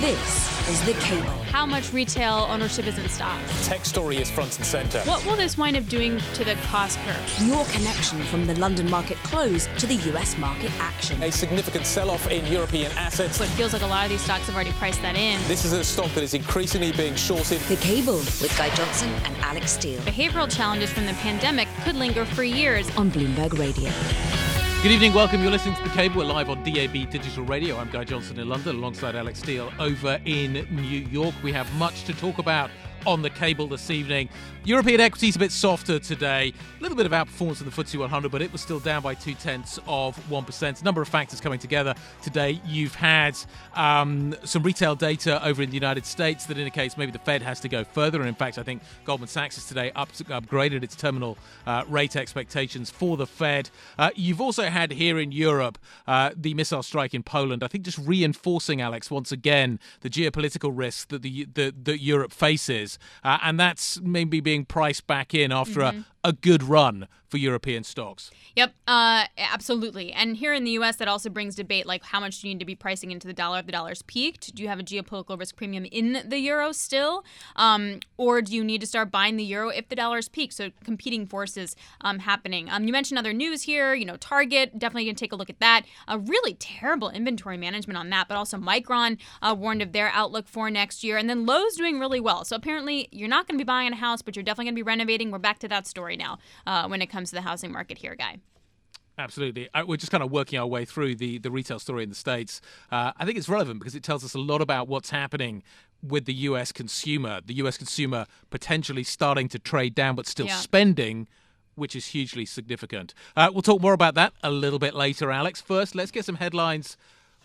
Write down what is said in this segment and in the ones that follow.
This is The Cable. How much retail ownership is in stock? Tech story is front and centre. What will this wind up doing to the cost curve? Your connection from the London market close to the US market action. A significant sell-off in European assets. It feels like a lot of these stocks have already priced that in. This is a stock that is increasingly being shorted. The Cable with Guy Johnson and Alix Steel. Behavioural challenges from the pandemic could linger for years on Bloomberg Radio. Good evening, welcome. You're listening to The Cable. We're live on DAB Digital Radio. I'm Guy Johnson in London, alongside Alix Steel over in New York. We have much to talk about on The Cable this evening. European equities a bit softer today. A little bit of outperformance in the FTSE 100, but it was still down by 0.2%. A number of factors coming together today. You've had some retail data over in the United States that indicates maybe the Fed has to go further. And in fact, I think Goldman Sachs has today upgraded its terminal rate expectations for the Fed. You've also had here in Europe the missile strike in Poland. I think just reinforcing, Alix, once again, the geopolitical risk that that Europe faces. And that's maybe being priced back in after a good run for European stocks. Yep, absolutely. And here in the U.S., that also brings debate, like how much do you need to be pricing into the dollar if the dollar's peaked? Do you have a geopolitical risk premium in the euro still? Or do you need to start buying the euro if the dollar's peaked? So competing forces happening. You mentioned other news here, Target, definitely going to take a look at that. Really terrible inventory management on that, but also Micron warned of their outlook for next year. And then Lowe's doing really well. So apparently you're not going to be buying a house, but you're definitely going to be renovating. We're back to that story now when it comes to the housing market here, Guy. Absolutely. We're just kind of working our way through the retail story in the States. I think it's relevant because it tells us a lot about what's happening with the U.S. consumer. The U.S. consumer potentially starting to trade down but still spending, which is hugely significant. We'll talk more about that a little bit later, Alix. First, let's get some headlines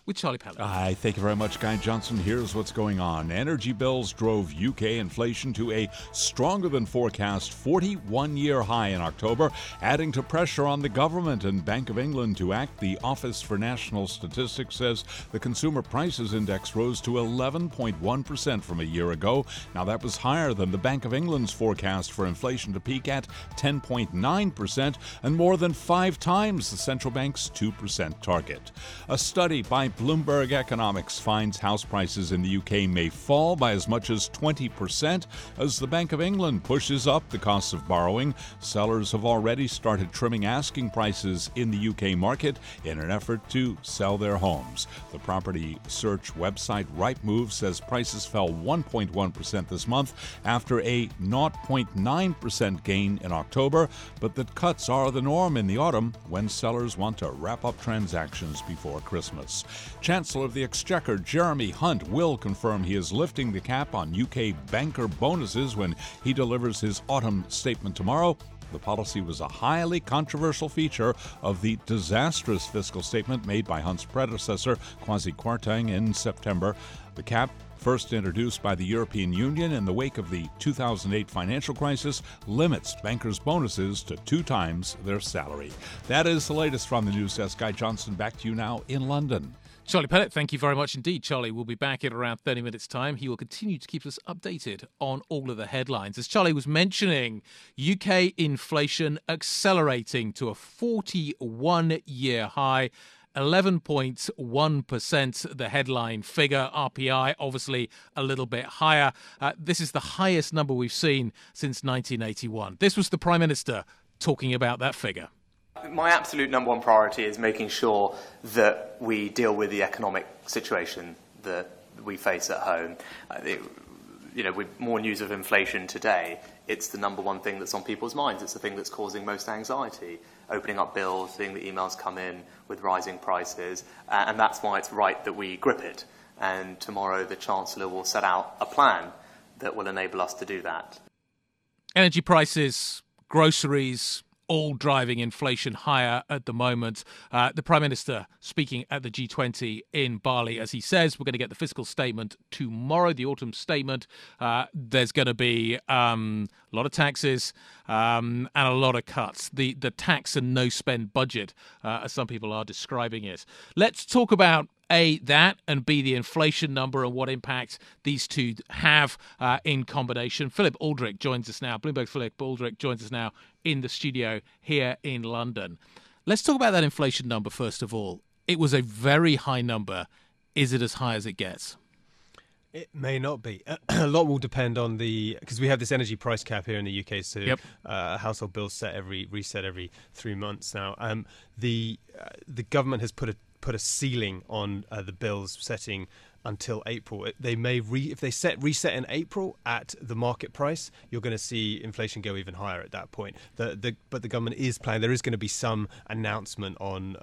with Charlie Pellett. Hi, thank you very much, Guy Johnson. Here's what's going on. Energy bills drove UK inflation to a stronger than forecast 41-year high in October, adding to pressure on the government and Bank of England to act. The Office for National Statistics says the Consumer Prices Index rose to 11.1% from a year ago. Now, that was higher than the Bank of England's forecast for inflation to peak at 10.9% and more than five times the central bank's 2% target. A study by Bloomberg Economics finds house prices in the UK may fall by as much as 20% as the Bank of England pushes up the costs of borrowing. Sellers have already started trimming asking prices in the UK market in an effort to sell their homes. The property search website Rightmove says prices fell 1.1% this month after a 0.9% gain in October, but that cuts are the norm in the autumn when sellers want to wrap up transactions before Christmas. Chancellor of the Exchequer Jeremy Hunt will confirm he is lifting the cap on UK banker bonuses when he delivers his autumn statement tomorrow. The policy was a highly controversial feature of the disastrous fiscal statement made by Hunt's predecessor, Kwasi Kwarteng, in September. The cap, first introduced by the European Union in the wake of the 2008 financial crisis, limits bankers' bonuses to 2 times their salary. That is the latest from the news desk. Guy Johnson, back to you now in London. Charlie Pellett, thank you very much indeed. Charlie will be back in around 30 minutes' time. He will continue to keep us updated on all of the headlines. As Charlie was mentioning, UK inflation accelerating to a 41-year high. 11.1%, the headline figure. RPI, obviously, a little bit higher. This is the highest number we've seen since 1981. This was the Prime Minister talking about that figure. My absolute number one priority is making sure that we deal with the economic situation that we face at home. With more news of inflation today, it's the number one thing that's on people's minds. It's the thing that's causing most anxiety. Opening up bills, seeing the emails come in with rising prices, and that's why it's right that we grip it. And tomorrow the Chancellor will set out a plan that will enable us to do that. Energy prices, groceries, all driving inflation higher at the moment. The Prime Minister speaking at the G20 in Bali, as he says, we're going to get the fiscal statement tomorrow, the autumn statement. There's going to be a lot of taxes and a lot of cuts. The tax and no spend budget, as some people are describing it. Let's talk about A, that, and B, the inflation number and what impact these two have in combination. Philip Aldrick joins us now. Bloomberg's Philip Aldrick joins us now in the studio here in London. Let's talk about that inflation number first of all. It was a very high number. Is it as high as it gets? It may not be. A lot will depend on the, because we have this energy price cap here in the UK, so household bills reset every 3 months now. The government has put a ceiling on the bills setting until April. They may reset in April at the market price, you're going to see inflation go even higher at that point. But the government is planning. There is going to be some announcement on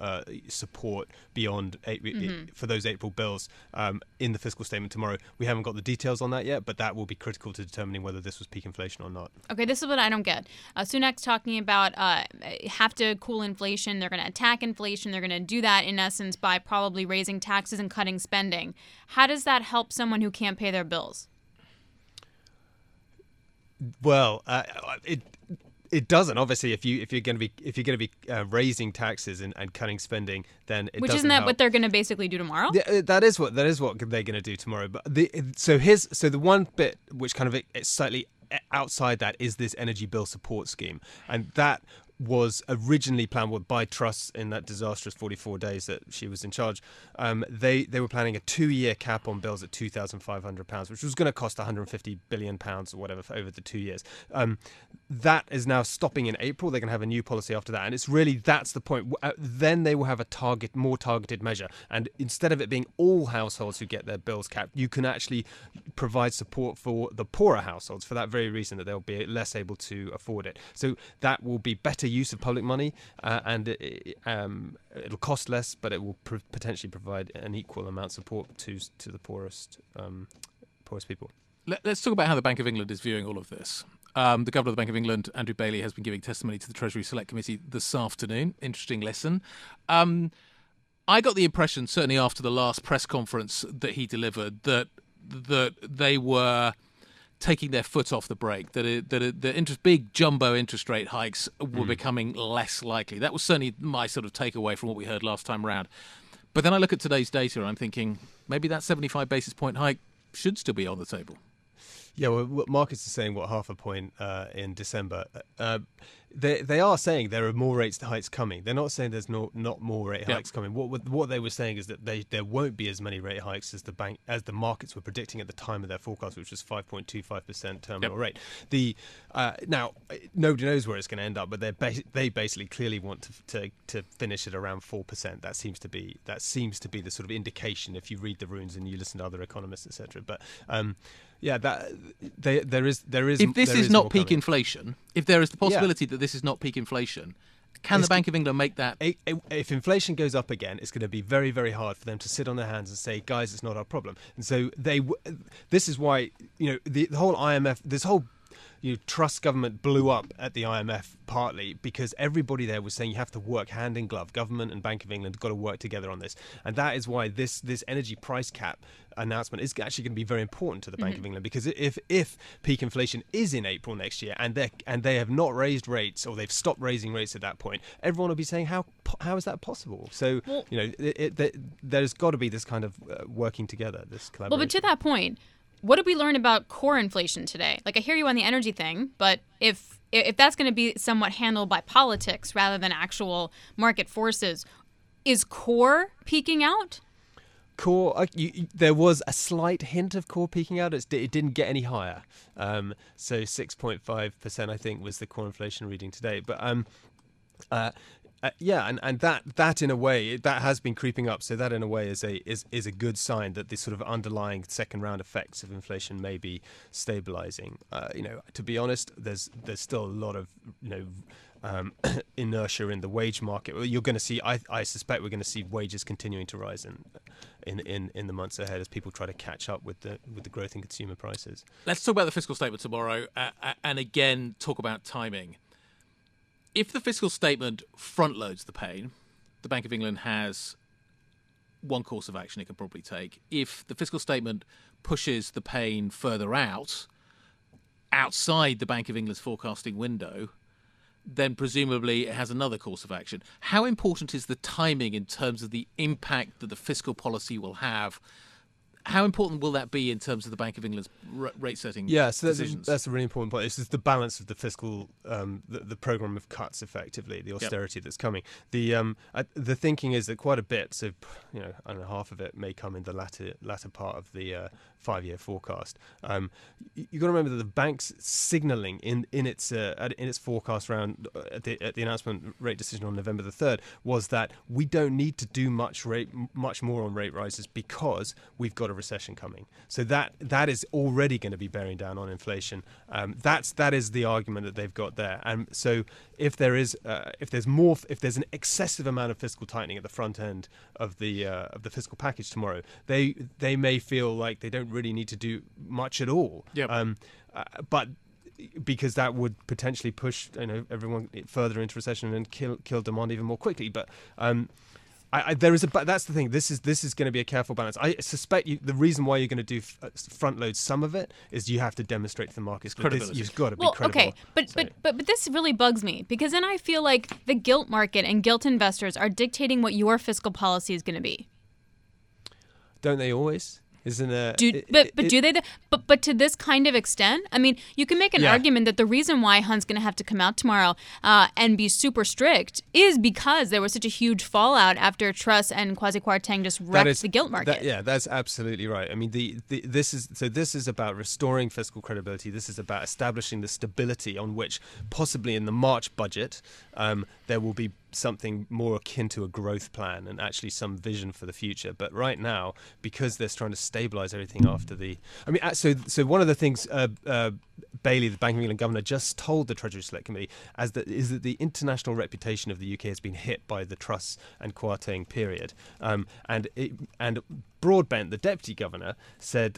support beyond for those April bills in the fiscal statement tomorrow. We haven't got the details on that yet, but that will be critical to determining whether this was peak inflation or not. Okay, this is what I don't get. Sunak's talking about have to cool inflation. They're going to attack inflation. They're going to do that in essence by probably raising taxes and cutting spending. How does that help someone who can't pay their bills? Well, it doesn't. Obviously, if you're going to be raising taxes and cutting spending, then it doesn't help. Which isn't that what they're going to basically do tomorrow? Yeah, that is what they're going to do tomorrow. But the one bit which kind of it's slightly outside that is this energy bill support scheme, and that was originally planned by Truss in that disastrous 44 days that she was in charge. They were planning a 2-year cap on bills at £2,500, which was going to cost £150 billion or whatever over the 2 years. That is now stopping in April. They're going to have a new policy after that. And it's really, that's the point. Then they will have more targeted measure. And instead of it being all households who get their bills capped, you can actually provide support for the poorer households for that very reason, that they'll be less able to afford it. So that will be better use of public money, and it'll cost less, but it will potentially provide an equal amount of support to the poorest people. Let's talk about how the Bank of England is viewing all of this. The Governor of the Bank of England, Andrew Bailey, has been giving testimony to the Treasury Select Committee this afternoon. Interesting lesson. I got the impression, certainly after the last press conference that he delivered, that they were taking their foot off the brake, big jumbo interest rate hikes were becoming less likely. That was certainly my sort of takeaway from what we heard last time round. But then I look at today's data and I'm thinking maybe that 75 basis point hike should still be on the table. Yeah, well, markets are saying, half a point in December. They are saying there are more rate hikes coming. They're not saying there's not more rate hikes coming. What they were saying is that there won't be as many rate hikes as the markets were predicting at the time of their forecast, which was 5.25% terminal rate. Now nobody knows where it's going to end up, but they basically clearly want to finish at around 4%. That seems to be the sort of indication if you read the runes and you listen to other economists, etc. But there is. If this is not peak inflation, if there is the possibility that this is not peak inflation, Can the Bank of England make that? If inflation goes up again, it's going to be very, very hard for them to sit on their hands and say, "Guys, it's not our problem." And so this is why the whole IMF, this whole Truss government blew up at the IMF partly because everybody there was saying you have to work hand in glove. Government and Bank of England have got to work together on this, and that is why this energy price cap announcement is actually going to be very important to the Bank of England, because if peak inflation is in April next year and they have not raised rates, or they've stopped raising rates at that point, everyone will be saying how is that possible? So there's got to be this kind of working together, this collaboration. Well, but to that point, what did we learn about core inflation today? Like, I hear you on the energy thing, but if that's going to be somewhat handled by politics rather than actual market forces, is core peaking out? There was a slight hint of core peaking out. It didn't get any higher. So 6.5%, I think, was the core inflation reading today. But and that in a way, that has been creeping up. So that in a way is a good sign that this sort of underlying second round effects of inflation may be stabilising. To be honest, there's still a lot of inertia in the wage market. You're going to see, I suspect, we're going to see wages continuing to rise in the months ahead as people try to catch up with the growth in consumer prices. Let's talk about the fiscal statement tomorrow, and again talk about timing. If the fiscal statement front loads the pain, the Bank of England has one course of action it can probably take. If the fiscal statement pushes the pain further out, outside the Bank of England's forecasting window, then presumably it has another course of action. How important is the timing in terms of the impact that the fiscal policy will have How important will that be in terms of the Bank of England's rate-setting decisions? Yeah, so that's a really important point. This is the balance of the fiscal, the programme of cuts, effectively, the austerity that's coming. The thinking is that quite a bit, so half of it may come in the latter part of the five-year forecast. You've got to remember that the bank's signalling in its forecast round at the announcement rate decision on November the 3rd was that we don't need to do much more on rate rises because we've got a recession coming. So that is already going to be bearing down on inflation. That is the argument that they've got there. And so if there's an excessive amount of fiscal tightening at the front end of the fiscal package tomorrow, they may feel like they don't really need to do much at all. Yep. But because that would potentially push everyone further into recession and kill demand even more quickly. But that's the thing. This is going to be a careful balance. I suspect the reason why you're going to do front load some of it is you have to demonstrate to the markets credibility. You've got to be credible. Okay, but this really bugs me, because then I feel like the gilt market and gilt investors are dictating what your fiscal policy is going to be. Don't they always? But to this kind of extent? I mean, you can make an argument that the reason why Hunt's going to have to come out tomorrow and be super strict is because there was such a huge fallout after Truss and Kwasi Kwarteng just wrecked the gilt market. That's absolutely right. I mean, this is about restoring fiscal credibility. This is about establishing the stability on which possibly in the March budget there will be something more akin to a growth plan and actually some vision for the future. But right now, because they're trying to stabilise everything after the... I mean, so one of the things Bailey, the Bank of England governor, just told the Treasury Select Committee is that the international reputation of the UK has been hit by the Truss and Kwarteng period. And Broadbent, the deputy governor, said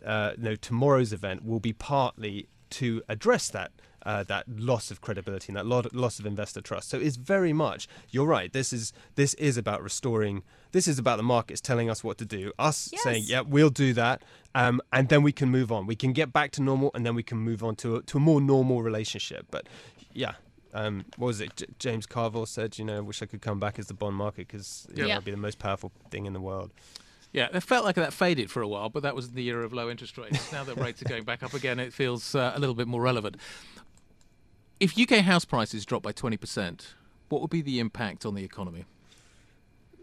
tomorrow's event will be partly to address that loss of credibility and that loss of investor trust. So it's very much, you're right, this is about restoring, this is about the markets telling us what to do, saying, yeah, we'll do that, and then we can move on. We can get back to normal, and then we can move on to a more normal relationship. But, what was it? James Carville said, wish I could come back as the bond market because it would be the most powerful thing in the world. Yeah, it felt like that faded for a while, but that was the year of low interest rates. Now that rates are going back up again, it feels a little bit more relevant. If UK house prices drop by 20%, what would be the impact on the economy?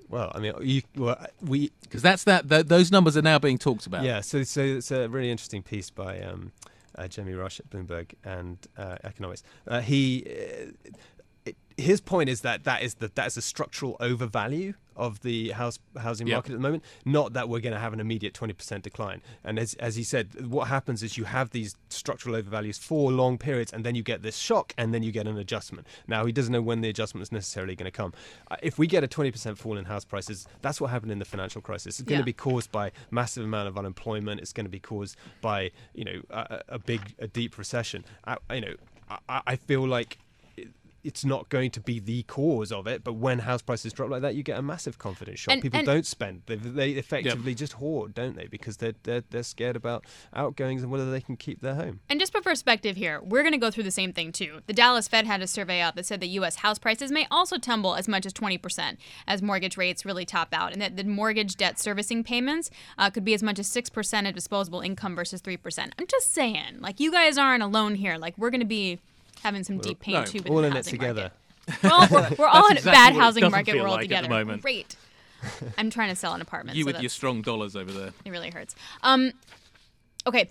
Well, I mean, because those numbers are now being talked about. Yeah, so it's a really interesting piece by Jeremy Rush at Bloomberg and Economics. His point is that is a structural overvalue of the housing market at the moment, not that we're going to have an immediate 20% decline. And as he said, what happens is you have these structural overvalues for long periods, and then you get this shock, and then you get an adjustment. Now, he doesn't know when the adjustment is necessarily going to come. If we get a 20% fall in house prices, that's what happened in the financial crisis. It's going to be caused by massive amount of unemployment. It's going to be caused by a deep recession. I feel like it's not going to be the cause of it, but when house prices drop like that, you get a massive confidence shock. People don't spend; they effectively just hoard, don't they? Because they're scared about outgoings and whether they can keep their home. And just for perspective here, we're going to go through the same thing too. The Dallas Fed had a survey out that said that U.S. house prices may also tumble as much as 20% as mortgage rates really top out, and that the mortgage debt servicing payments could be as much as 6% of disposable income versus 3%. I'm just saying, you guys aren't alone here. We're going to be having some deep pain too with the housing market. We're all in a bad housing market world together. Great. I'm trying to sell an apartment. You with your strong dollars over there. It really hurts. Okay,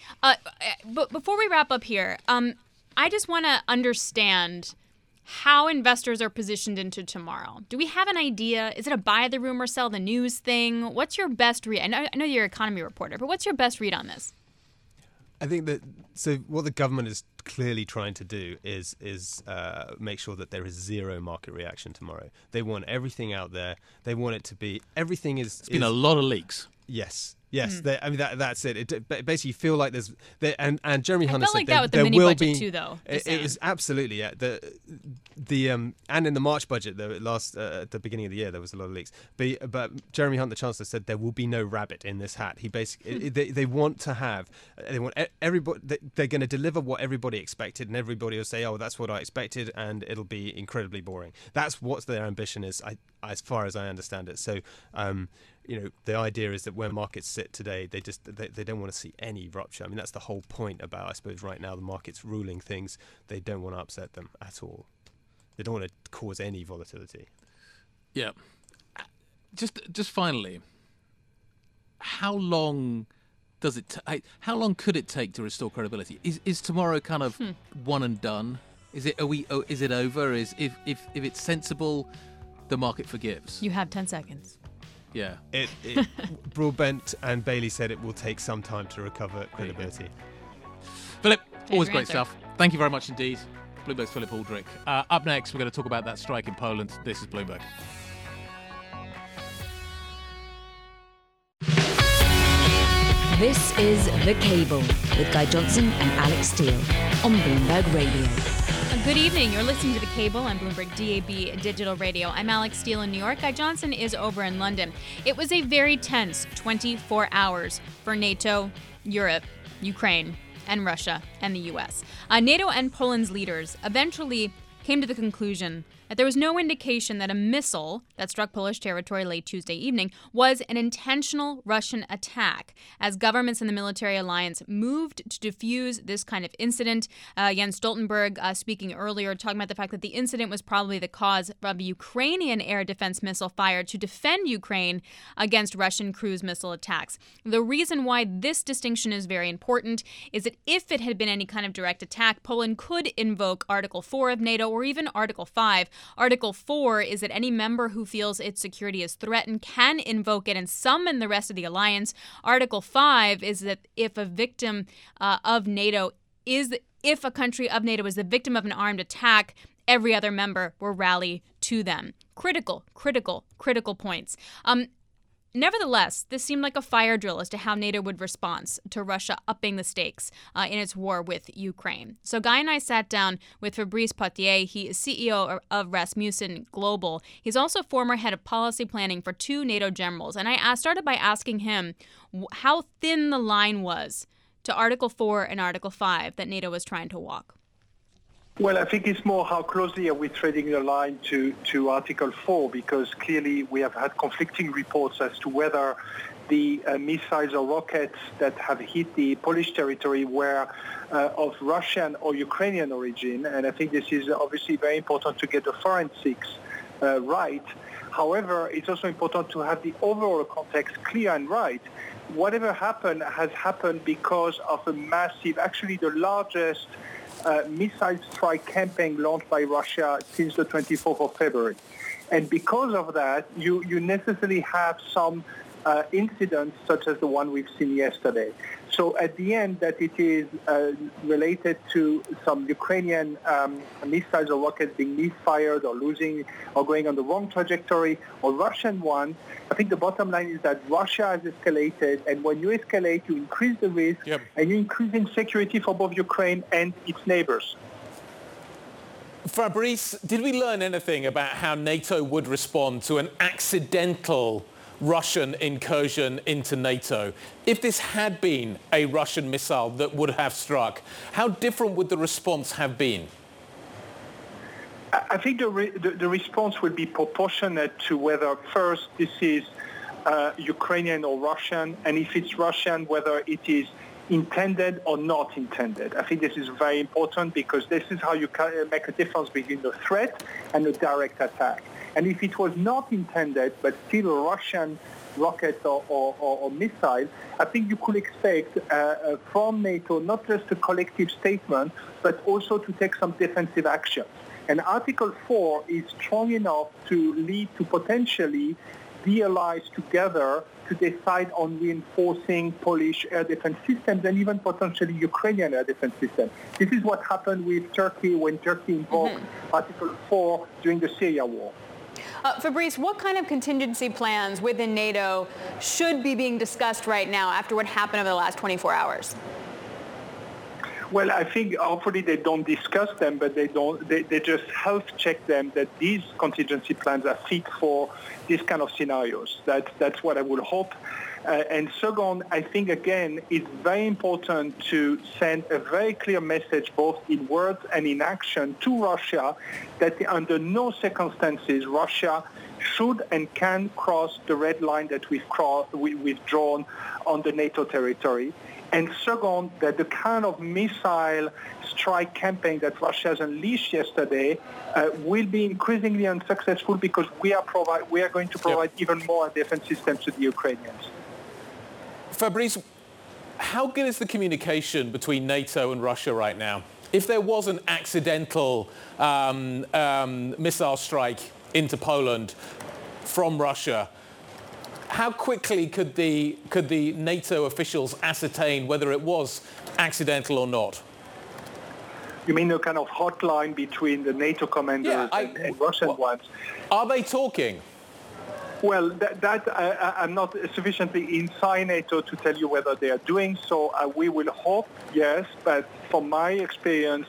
but before we wrap up here, I just want to understand how investors are positioned into tomorrow. Do we have an idea? Is it a buy the rumor, sell the news thing? What's your best read? I know you're an economy reporter, but what's your best read on this? I think that what the government is clearly trying to do is make sure that there is zero market reaction tomorrow. They want everything out there. They want it to be everything is. It's been a lot of leaks. Yes. That's it. It basically feel like there's and Jeremy Hunt said there will be. I felt like that with the mini budget too, though. It was absolutely and in the March budget at the beginning of the year there was a lot of leaks. But Jeremy Hunt, the Chancellor, said there will be no rabbit in this hat. He basically they want everybody. They're going to deliver what everybody expected, and everybody will say, "Oh, that's what I expected," and it'll be incredibly boring. That's what their ambition is, as far as I understand it. So. you know, the idea is that where markets sit today, they just they don't want to see any rupture. I mean, that's the whole point about, I suppose, right now the market's ruling things. They don't want to upset them at all. They don't want to cause any volatility. Yeah. Just finally, how long does it? How long could it take to restore credibility? Is tomorrow kind of one and done? Is it? Are we? Is it over? Is if it's sensible, the market forgives. You have 10 seconds. Yeah. It Broadbent and Bailey said it will take some time to recover credibility. Philip, always great stuff. Thank you very much indeed. Bloomberg's Philip Aldrick. Up next, we're going to talk about that strike in Poland. This is Bloomberg. This is The Cable with Guy Johnson and Alix Steel on Bloomberg Radio. Good evening. You're listening to The Cable on Bloomberg DAB Digital Radio. I'm Alix Steel in New York. Guy Johnson is over in London. It was a very tense 24 hours for NATO, Europe, Ukraine, and Russia, and the US. NATO and Poland's leaders eventually came to the conclusion that there was no indication that a missile that struck Polish territory late Tuesday evening was an intentional Russian attack, as governments in the military alliance moved to defuse this kind of incident. Jens Stoltenberg speaking earlier, talking about the fact that the incident was probably the cause of a Ukrainian air defense missile fired to defend Ukraine against Russian cruise missile attacks. The reason why this distinction is very important is that if it had been any kind of direct attack, Poland could invoke Article 4 of NATO or even Article 5. Article 4 is that any member who feels its security is threatened can invoke it and summon the rest of the alliance. Article 5 is that if a victim of NATO is, if a country of NATO is the victim of an armed attack, every other member will rally to them. Critical points. Nevertheless, this seemed like a fire drill as to how NATO would respond to Russia upping the stakes in its war with Ukraine. So Guy and I sat down with Fabrice Pottier. He is CEO of Rasmussen Global. He's also former head of policy planning for two NATO generals. And I started by asking him how thin the line was to Article 4 and Article 5 that NATO was trying to walk. Well, I think it's more how closely are we treading the line to Article 4, because clearly we have had conflicting reports as to whether the missiles or rockets that have hit the Polish territory were of Russian or Ukrainian origin. And I think this is obviously very important to get the forensics right. However, it's also important to have the overall context clear and right. Whatever happened has happened because of a massive, actually the largest missile strike campaign launched by Russia since the 24th of February. And because of that, you necessarily have some incidents such as the one we've seen yesterday. So at the end, that it is related to some Ukrainian missiles or rockets being misfired or losing or going on the wrong trajectory or Russian one, I think the bottom line is that Russia has escalated, and when you escalate, you increase the risk, yep, and you increase insecurity for both Ukraine and its neighbors. Fabrice, did we learn anything about how NATO would respond to an accidental Russian incursion into NATO? If this had been a Russian missile that would have struck, how different would the response have been? I think the response would be proportionate to whether, first, this is Ukrainian or Russian, and if it's Russian, whether it is intended or not intended. I think this is very important because this is how you can make a difference between the threat and the direct attack. And if it was not intended, but still a Russian rocket or missile, I think you could expect from NATO not just a collective statement, but also to take some defensive action. And Article 4 is strong enough to lead to potentially the allies together to decide on reinforcing Polish air defense systems and even potentially Ukrainian air defense systems. This is what happened with Turkey when Turkey invoked Article 4 during the Syria war. Fabrice, what kind of contingency plans within NATO should be being discussed right now after what happened over the last 24 hours? Well, I think hopefully they don't discuss them, but they just health check them that these contingency plans are fit for these kind of scenarios. That's what I would hope. And second, I think, again, it's very important to send a very clear message, both in words and in action, to Russia that under no circumstances Russia should and can cross the red line that we've drawn on the NATO territory. And second, that the kind of missile strike campaign that Russia has unleashed yesterday will be increasingly unsuccessful because we are going to provide even more defense systems to the Ukrainians. Fabrice, how good is the communication between NATO and Russia right now? If there was an accidental missile strike into Poland from Russia, how quickly could the NATO officials ascertain whether it was accidental or not? You mean a kind of hotline between the NATO commanders and Russian ones? Are they talking? Well, I'm not sufficiently inside NATO to tell you whether they are doing so. We will hope, yes, but from my experience,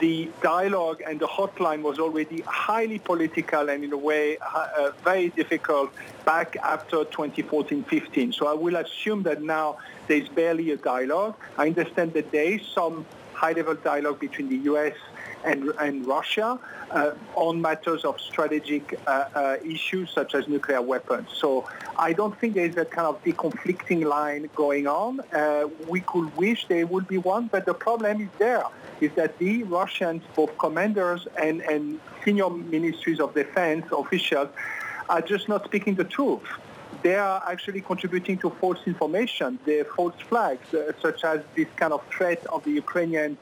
the dialogue and the hotline was already highly political and in a way very difficult back after 2014-15. So I will assume that now there's barely a dialogue. I understand that there is some high-level dialogue between the U.S. and Russia on matters of strategic issues such as nuclear weapons. So I don't think there is a kind of deconflicting line going on. We could wish there would be one, but the problem is there, is that the Russians, both commanders and senior ministries of defense officials, are just not speaking the truth. They are actually contributing to false information, the false flags, such as this kind of threat of the Ukrainian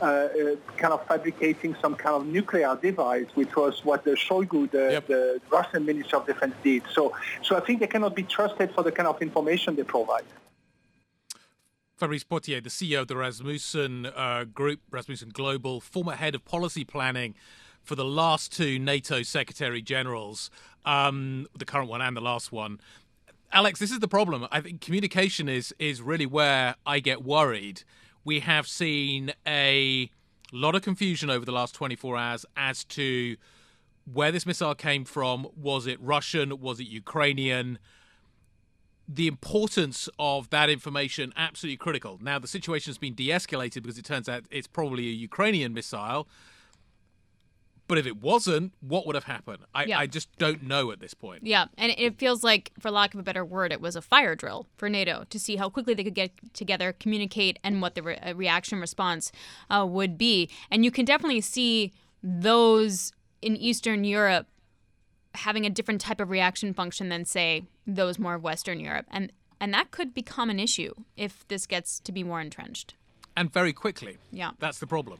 kind of fabricating some kind of nuclear device, which was what the Shoigu, the Russian Minister of Defense, did. So I think they cannot be trusted for the kind of information they provide. Fabrice Pottier, the CEO of the Rasmussen Group, Rasmussen Global, former head of policy planning for the last two NATO secretary generals, the current one and the last one. Alex, this is the problem. I think communication is really where I get worried. We have seen a lot of confusion over the last 24 hours as to where this missile came from. Was it Russian? Was it Ukrainian? The importance of that information, absolutely critical. Now, the situation has been de-escalated because it turns out it's probably a Ukrainian missile. But if it wasn't, what would have happened? I just don't know at this point. Yeah, and it feels like, for lack of a better word, it was a fire drill for NATO to see how quickly they could get together, communicate, and what the reaction response would be. And you can definitely see those in Eastern Europe having a different type of reaction function than, say, those more of Western Europe. And that could become an issue if this gets to be more entrenched. And very quickly. Yeah. That's the problem.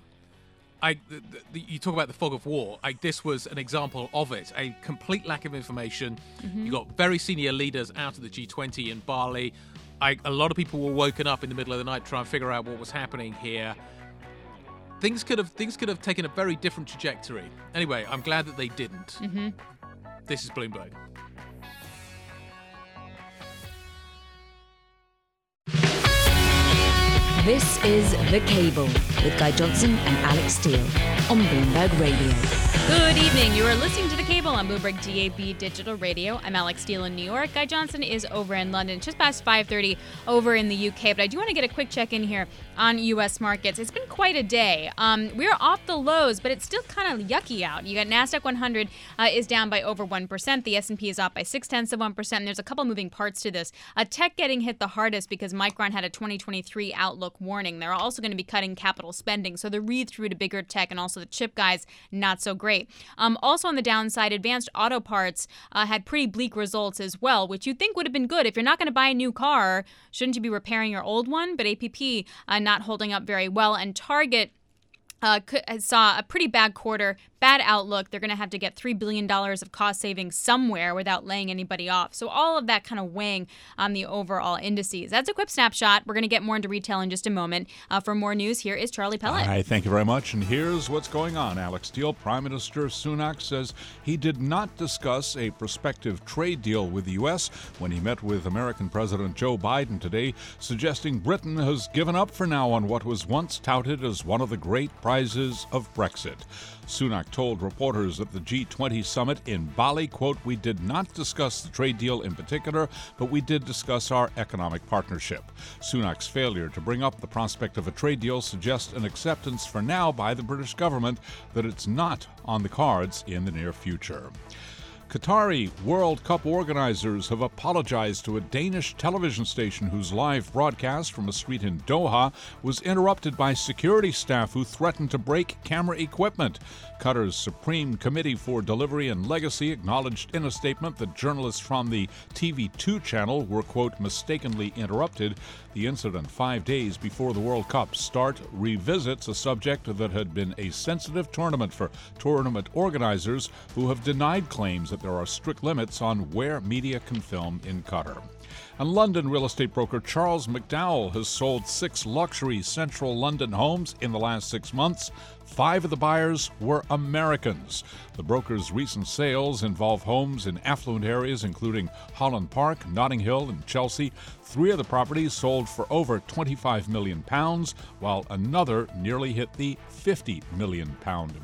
You talk about the fog of war. This was an example of it, a complete lack of information. Mm-hmm. You got very senior leaders out of the G20 in Bali. A lot of people were woken up in the middle of the night trying to figure out what was happening here. Things could have taken a very different trajectory. Anyway, I'm glad that they didn't. Mm-hmm. This is Bloomberg. This is The Cable with Guy Johnson and Alix Steel on Bloomberg Radio. Good evening. You are listening to The Cable on Bloomberg DAB Digital Radio. I'm Alix Steel in New York. Guy Johnson is over in London, just past 5:30 over in the UK. But I do want to get a quick check-in here on U.S. markets. It's been quite a day. We're off the lows, but it's still kind of yucky out. You got Nasdaq 100 is down by over 1%. The S&P is off by 0.6%. And there's a couple moving parts to this. Tech getting hit the hardest because Micron had a 2023 outlook warning. They're also going to be cutting capital spending. So the read-through to bigger tech and also the chip guys, not so great. Also on the downside, Advanced Auto Parts had pretty bleak results as well, which you think would have been good. If you're not going to buy a new car, shouldn't you be repairing your old one? But APP not holding up very well. And Target saw a pretty bad quarter, bad outlook. They're going to have to get $3 billion of cost savings somewhere without laying anybody off. So all of that kind of weighing on the overall indices. That's a quick snapshot. We're going to get more into retail in just a moment. For more news, here is Charlie Pellett. Hi, thank you very much. And here's what's going on. Alix Steel, Prime Minister Sunak says he did not discuss a prospective trade deal with the U.S. when he met with American President Joe Biden today, suggesting Britain has given up for now on what was once touted as one of the great prizes of Brexit. Sunak told reporters at the G20 summit in Bali, quote, "We did not discuss the trade deal in particular, but we did discuss our economic partnership." Sunak's failure to bring up the prospect of a trade deal suggests an acceptance for now by the British government that it's not on the cards in the near future. Qatari World Cup organizers have apologized to a Danish television station whose live broadcast from a street in Doha was interrupted by security staff who threatened to break camera equipment. Qatar's Supreme Committee for Delivery and Legacy acknowledged in a statement that journalists from the TV2 channel were, quote, mistakenly interrupted. The incident, 5 days before the World Cup start, revisits a subject that had been a sensitive tournament for tournament organizers who have denied claims that there are strict limits on where media can film in Qatar. And London real estate broker Charles McDowell has sold 6 luxury central London homes in the last 6 months. 5 of the buyers were Americans. The broker's recent sales involve homes in affluent areas including Holland Park, Notting Hill and Chelsea. 3 of the properties sold for over £25 million, while another nearly hit the £50 million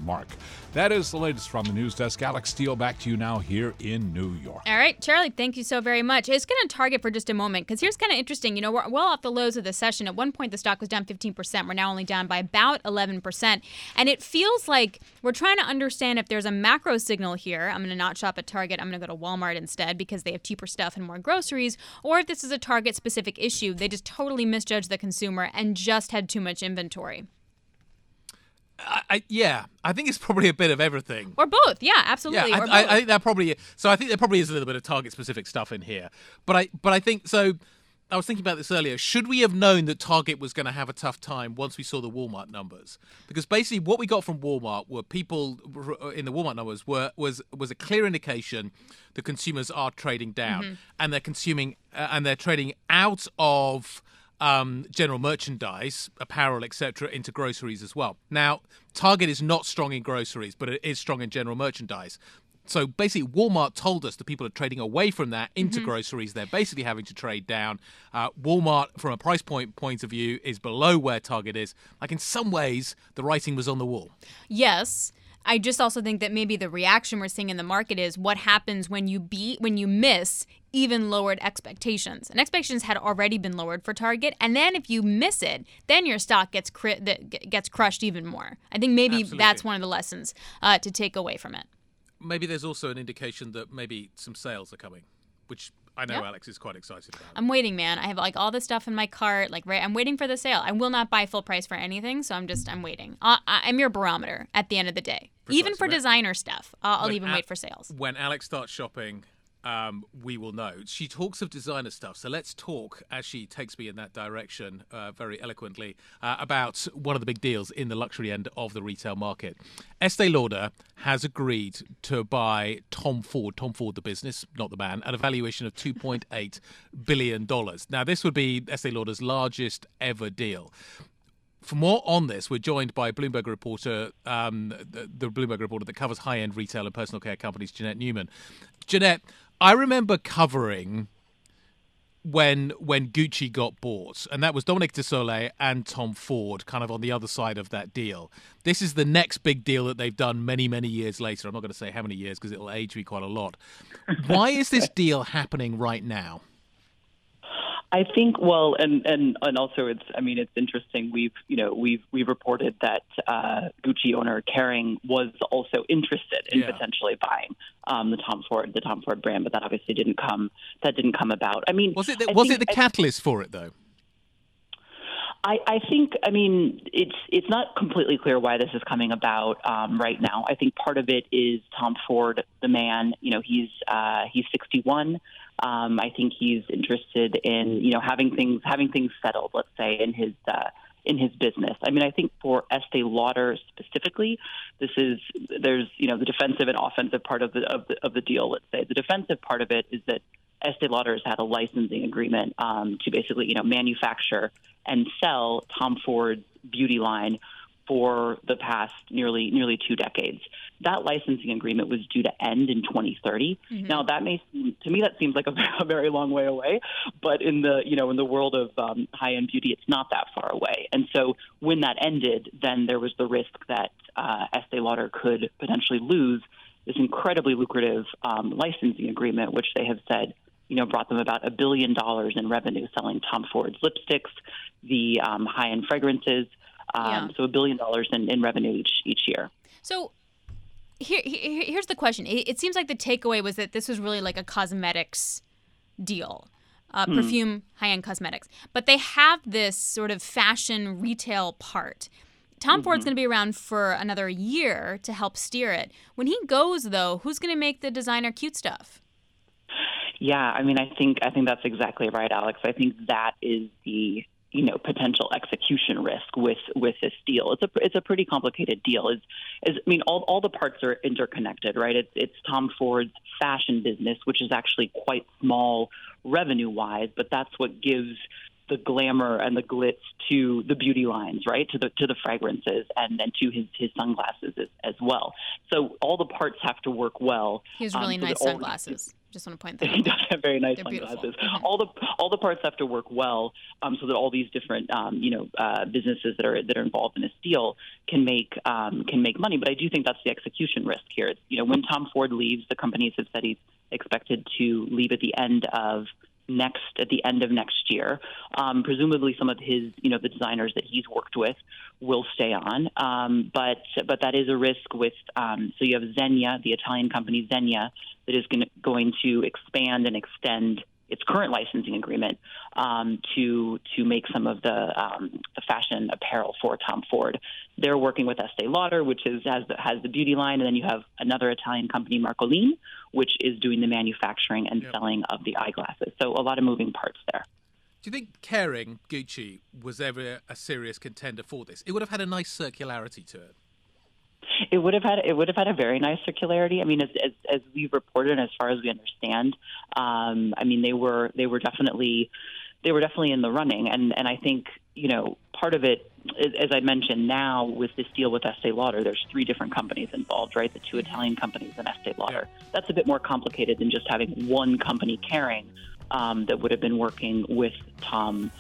mark. That is the latest from the news desk. Alix Steel, back to you now here in New York. All right, Charlie, thank you so very much. It's going to Target for just a moment because here's kind of interesting. You know, we're well off the lows of the session. At one point, the stock was down 15%. We're now only down by about 11%. And it feels like we're trying to understand if there's a macro signal here. I'm going to not shop at Target. I'm going to go to Walmart instead because they have cheaper stuff and more groceries. Or if this is a Target-specific issue. They just totally misjudged the consumer and just had too much inventory. I think it's probably a bit of everything. Or both, yeah, absolutely. Yeah, I think that probably. So I think there probably is a little bit of Target-specific stuff in here. But I think so. I was thinking about this earlier. Should we have known that Target was going to have a tough time once we saw the Walmart numbers? Because basically what we got from Walmart were people in the Walmart numbers was a clear indication that consumers are trading down and they're consuming and they're trading out of general merchandise, apparel, etc., into groceries as well. Now, Target is not strong in groceries, but it is strong in general merchandise. So basically, Walmart told us that people are trading away from that into groceries. They're basically having to trade down. Walmart, from a price point of view, is below where Target is. Like, in some ways, the writing was on the wall. Yes. I just also think that maybe the reaction we're seeing in the market is what happens when you miss even lowered expectations. And expectations had already been lowered for Target. And then if you miss it, then your stock gets crushed even more. I think maybe that's one of the lessons to take away from it. Maybe there's also an indication that maybe some sales are coming, which I know Alex is quite excited about. I'm waiting, man. I have like all this stuff in my cart. Like I'm waiting for the sale. I will not buy full price for anything, so I'm waiting. I'm your barometer at the end of the day. Precisely. Even for designer stuff, I'll even wait for sales. When Alex starts shopping, we will know. She talks of designer stuff, so let's talk, as she takes me in that direction very eloquently, about one of the big deals in the luxury end of the retail market. Estee Lauder has agreed to buy Tom Ford the business, not the man, at a valuation of $2.8 billion. Now, this would be Estee Lauder's largest ever deal. For more on this, we're joined by Bloomberg reporter, the Bloomberg reporter that covers high-end retail and personal care companies, Jeanette Neumann. Jeanette, I remember covering when Gucci got bought, and that was Dominique de Solé and Tom Ford kind of on the other side of that deal. This is the next big deal that they've done many, many years later. I'm not going to say how many years because it'll age me quite a lot. Why is this deal happening right now? I think, well, and also it's interesting. We've reported that Gucci owner Kering was also interested in potentially buying the Tom Ford brand, but that obviously didn't come about. I mean, was it the catalyst for it though? I think, it's not completely clear why this is coming about right now. I think part of it is Tom Ford, the man. You know, he's 61. I think he's interested in having things settled, let's say, in his business. I mean, I think for Estee Lauder specifically, there's the defensive and offensive part of the deal. Let's say the defensive part of it is that Estee Lauder has had a licensing agreement to basically manufacture and sell Tom Ford's beauty line for the past nearly 2 decades. That licensing agreement was due to end in 2030. Now that seems like a very long way away, but in the world of high-end beauty, it's not that far away. And so when that ended, then there was the risk that Estee Lauder could potentially lose this incredibly lucrative licensing agreement, which they have said brought them about $1 billion in revenue selling Tom Ford's lipsticks, the high-end fragrances. So $1 billion in revenue each year. So here's the question. It seems like the takeaway was that this was really like a cosmetics deal, perfume, high-end cosmetics. But they have this sort of fashion retail part. Tom Ford's going to be around for another year to help steer it. When he goes, though, who's going to make the designer cute stuff? Yeah, I mean, I think that's exactly right, Alix. I think that is the, you know, potential execution risk with this deal. It's a pretty complicated deal. I mean, all the parts are interconnected, right? It's Tom Ford's fashion business, which is actually quite small revenue-wise, but that's what gives the glamour and the glitz to the beauty lines, right? To the fragrances and to his sunglasses as well. So all the parts have to work well. He has really nice sunglasses. Just want to point that out. He does have very nice sunglasses. All the parts have to work well, so that all these different businesses that are involved in this deal can make money. But I do think that's the execution risk here. It's, you know, when Tom Ford leaves, the companies have said he's expected to leave at the end of next year. Presumably some of his, you know, the designers that he's worked with will stay on. But that is a risk with, so you have Zegna, the Italian company Zegna, that is going to expand and extend its current licensing agreement to make some of the fashion apparel for Tom Ford. They're working with Estee Lauder, which has the beauty line, and then you have another Italian company, Micron, which is doing the manufacturing and selling of the eyeglasses. So a lot of moving parts there. Do you think Kering, Gucci, was ever a serious contender for this? It would have had a nice circularity to it. It would have had a very nice circularity. I mean, as we've reported, and as far as we understand, I mean, they were definitely in the running. And I think, you know, part of it, as I mentioned, now with this deal with Estee Lauder, there's three different companies involved, right? The two Italian companies and Estee Lauder. That's a bit more complicated than just having one company, Kering, that would have been working with Tom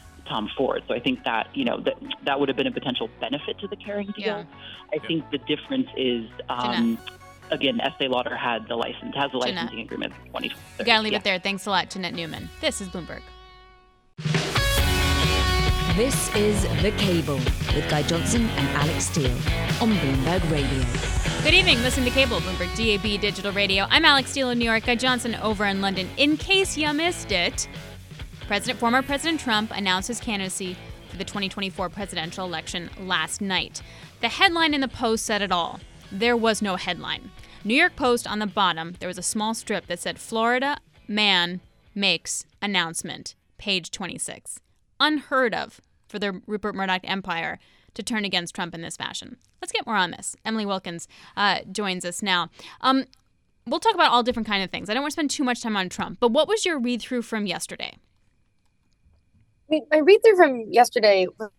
Ford. So I think that, you know, that would have been a potential benefit to the Kering deal. Yeah. I think the difference is, again, Estee Lauder has the licensing agreement for 2020. You got to leave it there. Thanks a lot, Jeanette Neumann. This is Bloomberg. This is The Cable with Guy Johnson and Alix Steel on Bloomberg Radio. Good evening. Listen to Cable, Bloomberg DAB Digital Radio. I'm Alix Steel in New York, Guy Johnson over in London. In case you missed it, former President Trump announced his candidacy for the 2024 presidential election last night. The headline in the Post said it all. There was no headline. New York Post on the bottom, there was a small strip that said, Florida man makes announcement, page 26. Unheard of for the Rupert Murdoch empire to turn against Trump in this fashion. Let's get more on this. Emily Wilkins joins us now. We'll talk about all different kinds of things. I don't want to spend too much time on Trump, but what was your read-through from yesterday? My read-through from yesterday was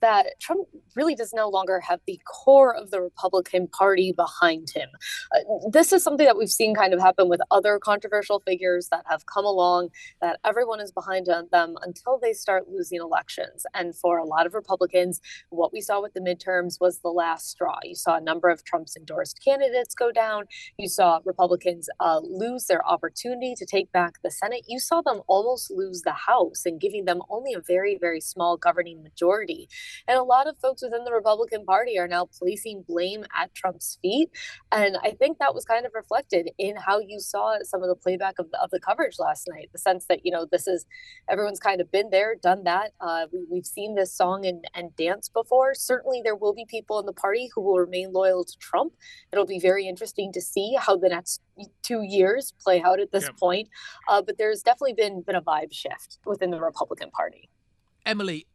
that Trump really does no longer have the core of the Republican Party behind him. This is something that we've seen kind of happen with other controversial figures that have come along, that everyone is behind them until they start losing elections. And for a lot of Republicans, what we saw with the midterms was the last straw. You saw a number of Trump's endorsed candidates go down. You saw Republicans lose their opportunity to take back the Senate. You saw them almost lose the House and giving them only a very, very small governing majority. And a lot of folks within the Republican Party are now placing blame at Trump's feet. And I think that was kind of reflected in how you saw some of the playback of the coverage last night, the sense that, you know, this is, everyone's kind of been there, done that. We've seen this song and dance before. Certainly there will be people in the party who will remain loyal to Trump. It'll be very interesting to see how the next 2 years play out at this point. But there's definitely been a vibe shift within the Republican Party. Emily,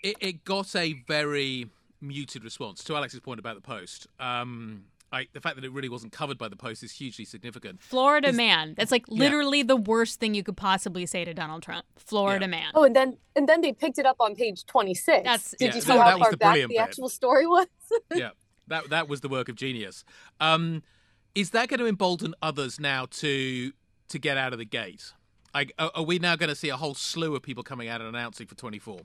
it got a very muted response, to Alex's point about the Post. The fact that it really wasn't covered by the Post is hugely significant. Florida man. That's like literally the worst thing you could possibly say to Donald Trump. Florida man. Oh, and then they picked it up on page 26. Did you see how far back the actual story was? That was the work of genius. Is that going to embolden others now to get out of the gate? Are we now going to see a whole slew of people coming out and announcing for 24?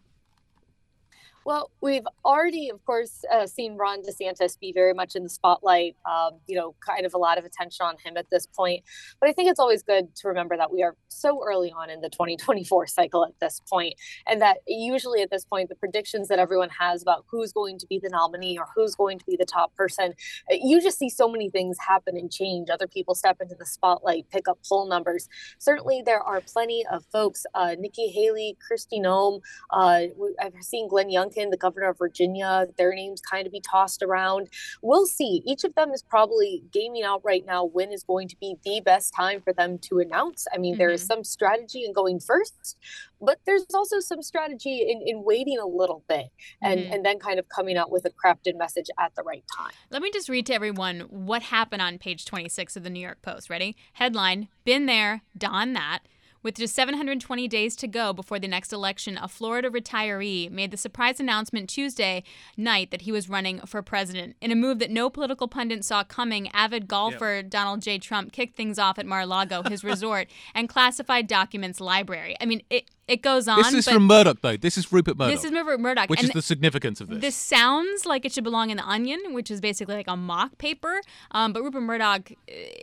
Well, we've already, of course, seen Ron DeSantis be very much in the spotlight, kind of a lot of attention on him at this point. But I think it's always good to remember that we are so early on in the 2024 cycle at this point, and that usually at this point, the predictions that everyone has about who's going to be the nominee or who's going to be the top person, you just see so many things happen and change. Other people step into the spotlight, pick up poll numbers. Certainly, there are plenty of folks, Nikki Haley, Kristi Noem, I've seen Glenn Youngkin, the governor of Virginia, their names kind of be tossed around. We'll see. Each of them is probably gaming out right now when is going to be the best time for them to announce. I mean, there is some strategy in going first, but there's also some strategy in waiting a little bit and then kind of coming out with a crafted message at the right time. Let me just read to everyone what happened on page 26 of the New York Post. Ready? Headline, been there, done that. With just 720 days to go before the next election, a Florida retiree made the surprise announcement Tuesday night that he was running for president. In a move that no political pundit saw coming, avid golfer Donald J. Trump kicked things off at Mar-a-Lago, his resort, and classified documents library. I mean, it goes on. This is from Murdoch, though. This is Rupert Murdoch. This is Rupert Murdoch. Which is the significance of this. This sounds like it should belong in The Onion, which is basically like a mock paper. But Rupert Murdoch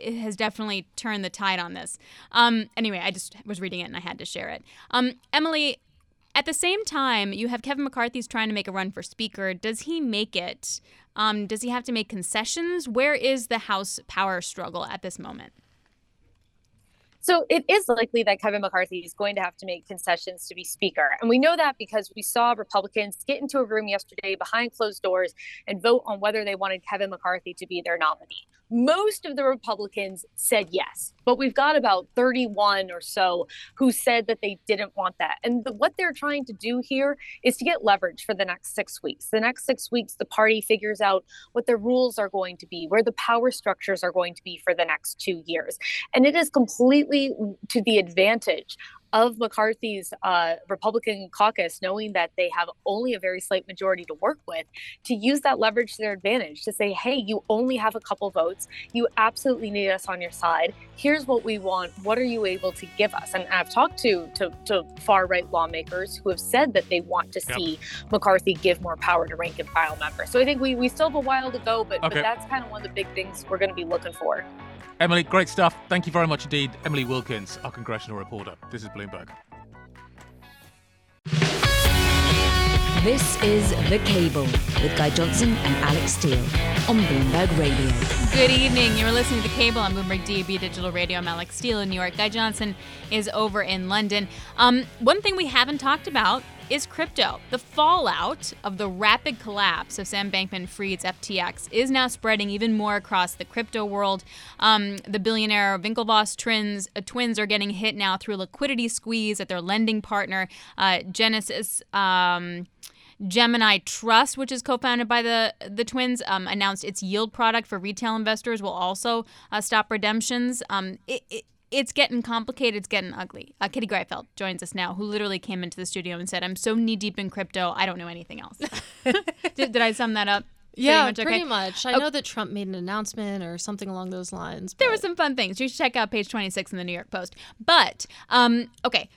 has definitely turned the tide on this. Anyway, I just was reading it and I had to share it. Emily, at the same time, you have Kevin McCarthy's trying to make a run for speaker. Does he make it? Does he have to make concessions? Where is the House power struggle at this moment? So it is likely that Kevin McCarthy is going to have to make concessions to be speaker. And we know that because we saw Republicans get into a room yesterday behind closed doors and vote on whether they wanted Kevin McCarthy to be their nominee. Most of the Republicans said yes, but we've got about 31 or so who said that they didn't want that. And what they're trying to do here is to get leverage for the next 6 weeks. The next 6 weeks, the party figures out what the rules are going to be, where the power structures are going to be for the next 2 years. And it is completely to the advantage of McCarthy's Republican caucus, knowing that they have only a very slight majority to work with, to use that leverage to their advantage, to say, hey, you only have a couple votes. You absolutely need us on your side. Here's what we want. What are you able to give us? And I've talked to far-right lawmakers who have said that they want to see McCarthy give more power to rank-and-file members. So I think we still have a while to go, but that's kind of one of the big things we're going to be looking for. Emily, great stuff. Thank you very much indeed. Emily Wilkins, our congressional reporter. This is Bloomberg. This is The Cable with Guy Johnson and Alix Steel on Bloomberg Radio. Good evening. You're listening to The Cable on Bloomberg DAB Digital Radio. I'm Alix Steel in New York. Guy Johnson is over in London. One thing we haven't talked about is crypto. The fallout of the rapid collapse of Sam Bankman-Fried's FTX is now spreading even more across the crypto world. The billionaire Winklevoss twins are getting hit now through liquidity squeeze at their lending partner, Genesis. Gemini Trust, which is co-founded by the twins, announced its yield product for retail investors will also stop redemptions. It's getting complicated. It's getting ugly. Kitty Greifeld joins us now, who literally came into the studio and said, I'm so knee-deep in crypto, I don't know anything else. Did I sum that up? Yeah, pretty much. I know that Trump made an announcement or something along those lines. There were some fun things. You should check out page 26 in the New York Post. But, okay,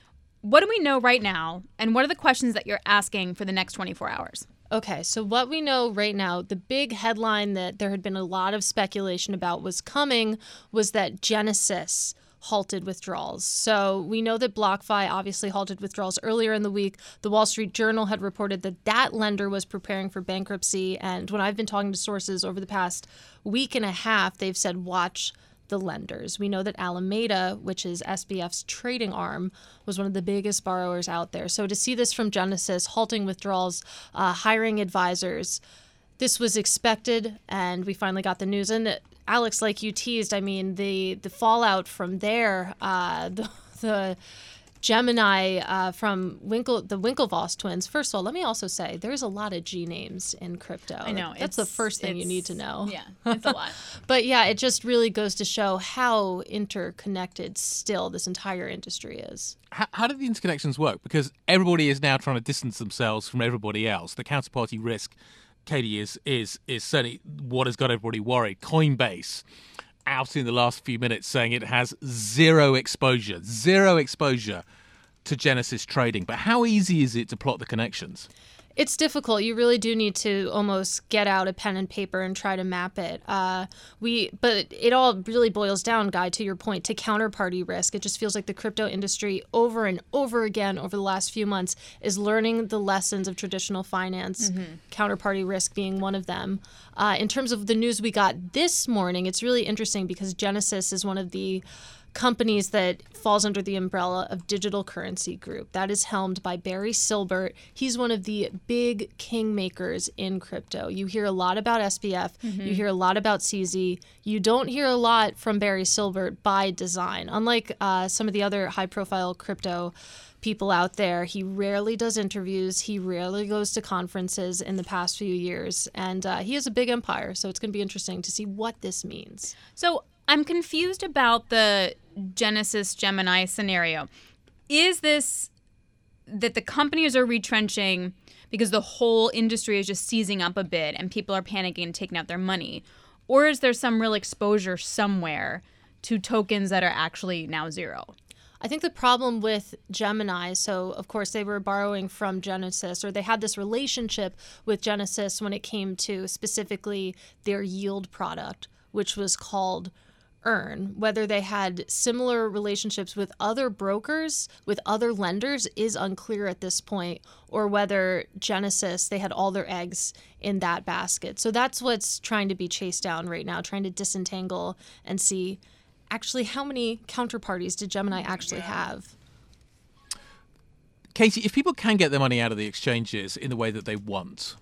what do we know right now, and what are the questions that you're asking for the next 24 hours? Okay, so what we know right now, the big headline that there had been a lot of speculation about was coming was that Genesis halted withdrawals. So we know that BlockFi obviously halted withdrawals earlier in the week. The Wall Street Journal had reported that that lender was preparing for bankruptcy. And when I've been talking to sources over the past week and a half, they've said, watch the lenders. We know that Alameda, which is SBF's trading arm, was one of the biggest borrowers out there. So to see this from Genesis, halting withdrawals, hiring advisors, this was expected, and we finally got the news. And Alix, like you teased, I mean, the fallout from there, the Gemini from the Winklevoss twins. First of all, let me also say there's a lot of G names in crypto. I know. That's the first thing you need to know. Yeah, it's a lot. But yeah, it just really goes to show how interconnected still this entire industry is. How do the interconnections work? Because everybody is now trying to distance themselves from everybody else. The counterparty risk, Katie, is certainly what has got everybody worried. Coinbase out in the last few minutes saying it has zero exposure to Genesis trading. But how easy is it to plot the connections? It's difficult. You really do need to almost get out a pen and paper and try to map it. But it all really boils down, Guy, to your point, to counterparty risk. It just feels like the crypto industry over and over again over the last few months is learning the lessons of traditional finance, counterparty risk being one of them. In terms of the news we got this morning, it's really interesting because Genesis is one of the companies that falls under the umbrella of Digital Currency Group. That is helmed by Barry Silbert. He's one of the big kingmakers in crypto. You hear a lot about SBF. You hear a lot about CZ. You don't hear a lot from Barry Silbert by design. Unlike some of the other high-profile crypto people out there, he rarely does interviews. He rarely goes to conferences in the past few years. And he has a big empire, so it's going to be interesting to see what this means. So I'm confused about the Genesis Gemini scenario. Is this that the companies are retrenching because the whole industry is just seizing up a bit and people are panicking and taking out their money? Or is there some real exposure somewhere to tokens that are actually now zero? I think the problem with Gemini, so of course they were borrowing from Genesis, or they had this relationship with Genesis when it came to specifically their yield product, which was called Earn. Whether they had similar relationships with other brokers, with other lenders, is unclear at this point, or whether Genesis, they had all their eggs in that basket. So that's what's trying to be chased down right now, trying to disentangle and see actually how many counterparties did Gemini actually have. Katie, if people can get their money out of the exchanges in the way that they want,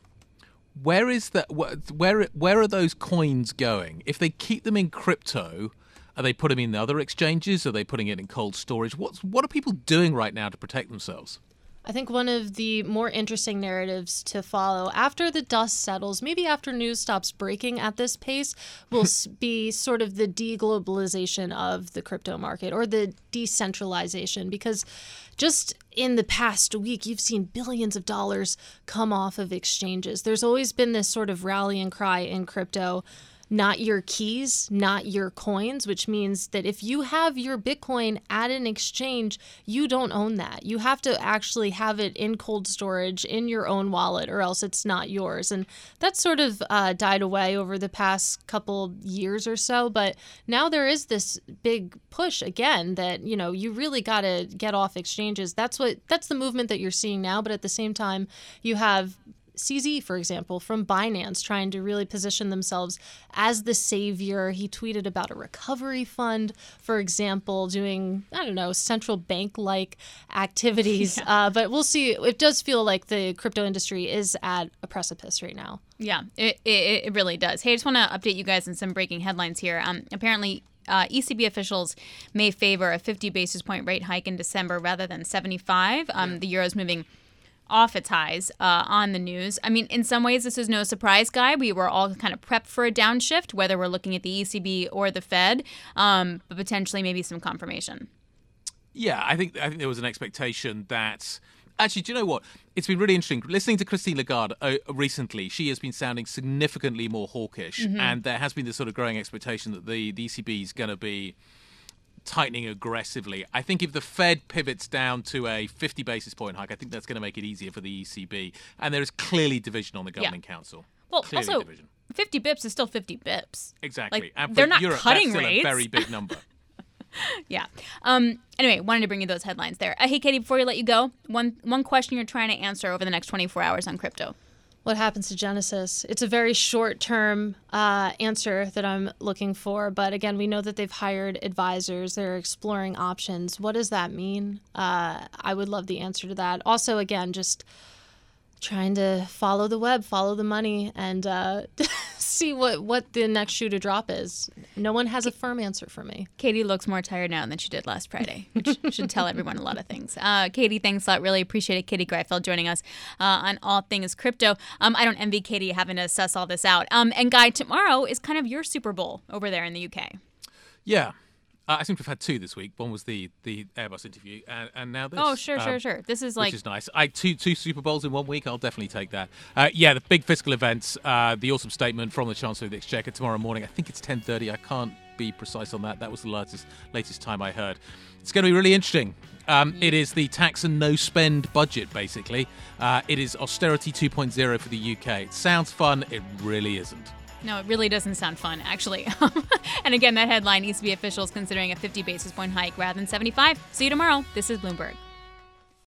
where is that? Where are those coins going? If they keep them in crypto, are they putting them in the other exchanges? Are they putting it in cold storage? What are people doing right now to protect themselves? I think one of the more interesting narratives to follow after the dust settles, maybe after news stops breaking at this pace, will be sort of the deglobalization of the crypto market, or the decentralization, because just in the past week, you've seen billions of dollars come off of exchanges. There's always been this sort of rallying cry in crypto, not your keys, not your coins, which means that if you have your Bitcoin at an exchange, you don't own that. You have to actually have it in cold storage in your own wallet, or else it's not yours. And that sort of died away over the past couple years or so. But now there is this big push again that, you know, you really got to get off exchanges. That's the movement that you're seeing now. But at the same time, you have CZ, for example, from Binance, trying to really position themselves as the savior. He tweeted about a recovery fund, for example, doing, I don't know, central bank-like activities. Yeah. But we'll see. It does feel like the crypto industry is at a precipice right now. Yeah, it really does. Hey, I just want to update you guys on some breaking headlines here. Apparently, ECB officials may favor a 50 basis point rate hike in December rather than 75. The euro's moving off its highs on the news. I mean, in some ways, this is no surprise, Guy. We were all kind of prepped for a downshift, whether we're looking at the ECB or the Fed, but potentially maybe some confirmation. Yeah, I think there was an expectation that... Actually, do you know what? It's been really interesting. Listening to Christine Lagarde recently, she has been sounding significantly more hawkish, and there has been this sort of growing expectation that the ECB is going to be tightening aggressively. I think if the Fed pivots down to a 50 basis point hike, I think that's going to make it easier for the ECB. And there is clearly division on the governing council. Well, clearly also, division. 50 bips is still 50 bips. Exactly. Like, and for they're not Europe, cutting that's still rates. A very big number. Yeah. Anyway, wanted to bring you those headlines there. Hey, Katie, before we let you go, one question you're trying to answer over the next 24 hours on crypto. What happens to Genesis? It's a very short-term answer that I'm looking for. But again, we know that they've hired advisors. They're exploring options. What does that mean? I would love the answer to that. Also, again, just trying to follow the web, follow the money, and see what the next shoe to drop is. No one has a firm answer for me. Katie looks more tired now than she did last Friday, which should tell everyone a lot of things. Katie, thanks a lot. Really appreciate it. Katie Greifeld joining us on All Things Crypto. I don't envy Katie having to suss all this out. And Guy, tomorrow is kind of your Super Bowl over there in the UK. Yeah. I think we've had two this week. One was the Airbus interview, and now this. Oh, sure. This is like... Which is nice. Two Super Bowls in one week. I'll definitely take that. The big fiscal events, the awesome statement from the Chancellor of the Exchequer tomorrow morning. I think it's 10:30. I can't be precise on that. That was the latest time I heard. It's going to be really interesting. It is the tax and no spend budget, basically. It is austerity 2.0 for the UK. It sounds fun. It really isn't. No, it really doesn't sound fun, actually. And again, that headline, ECB officials considering a 50 basis point hike rather than 75. See you tomorrow. This is Bloomberg.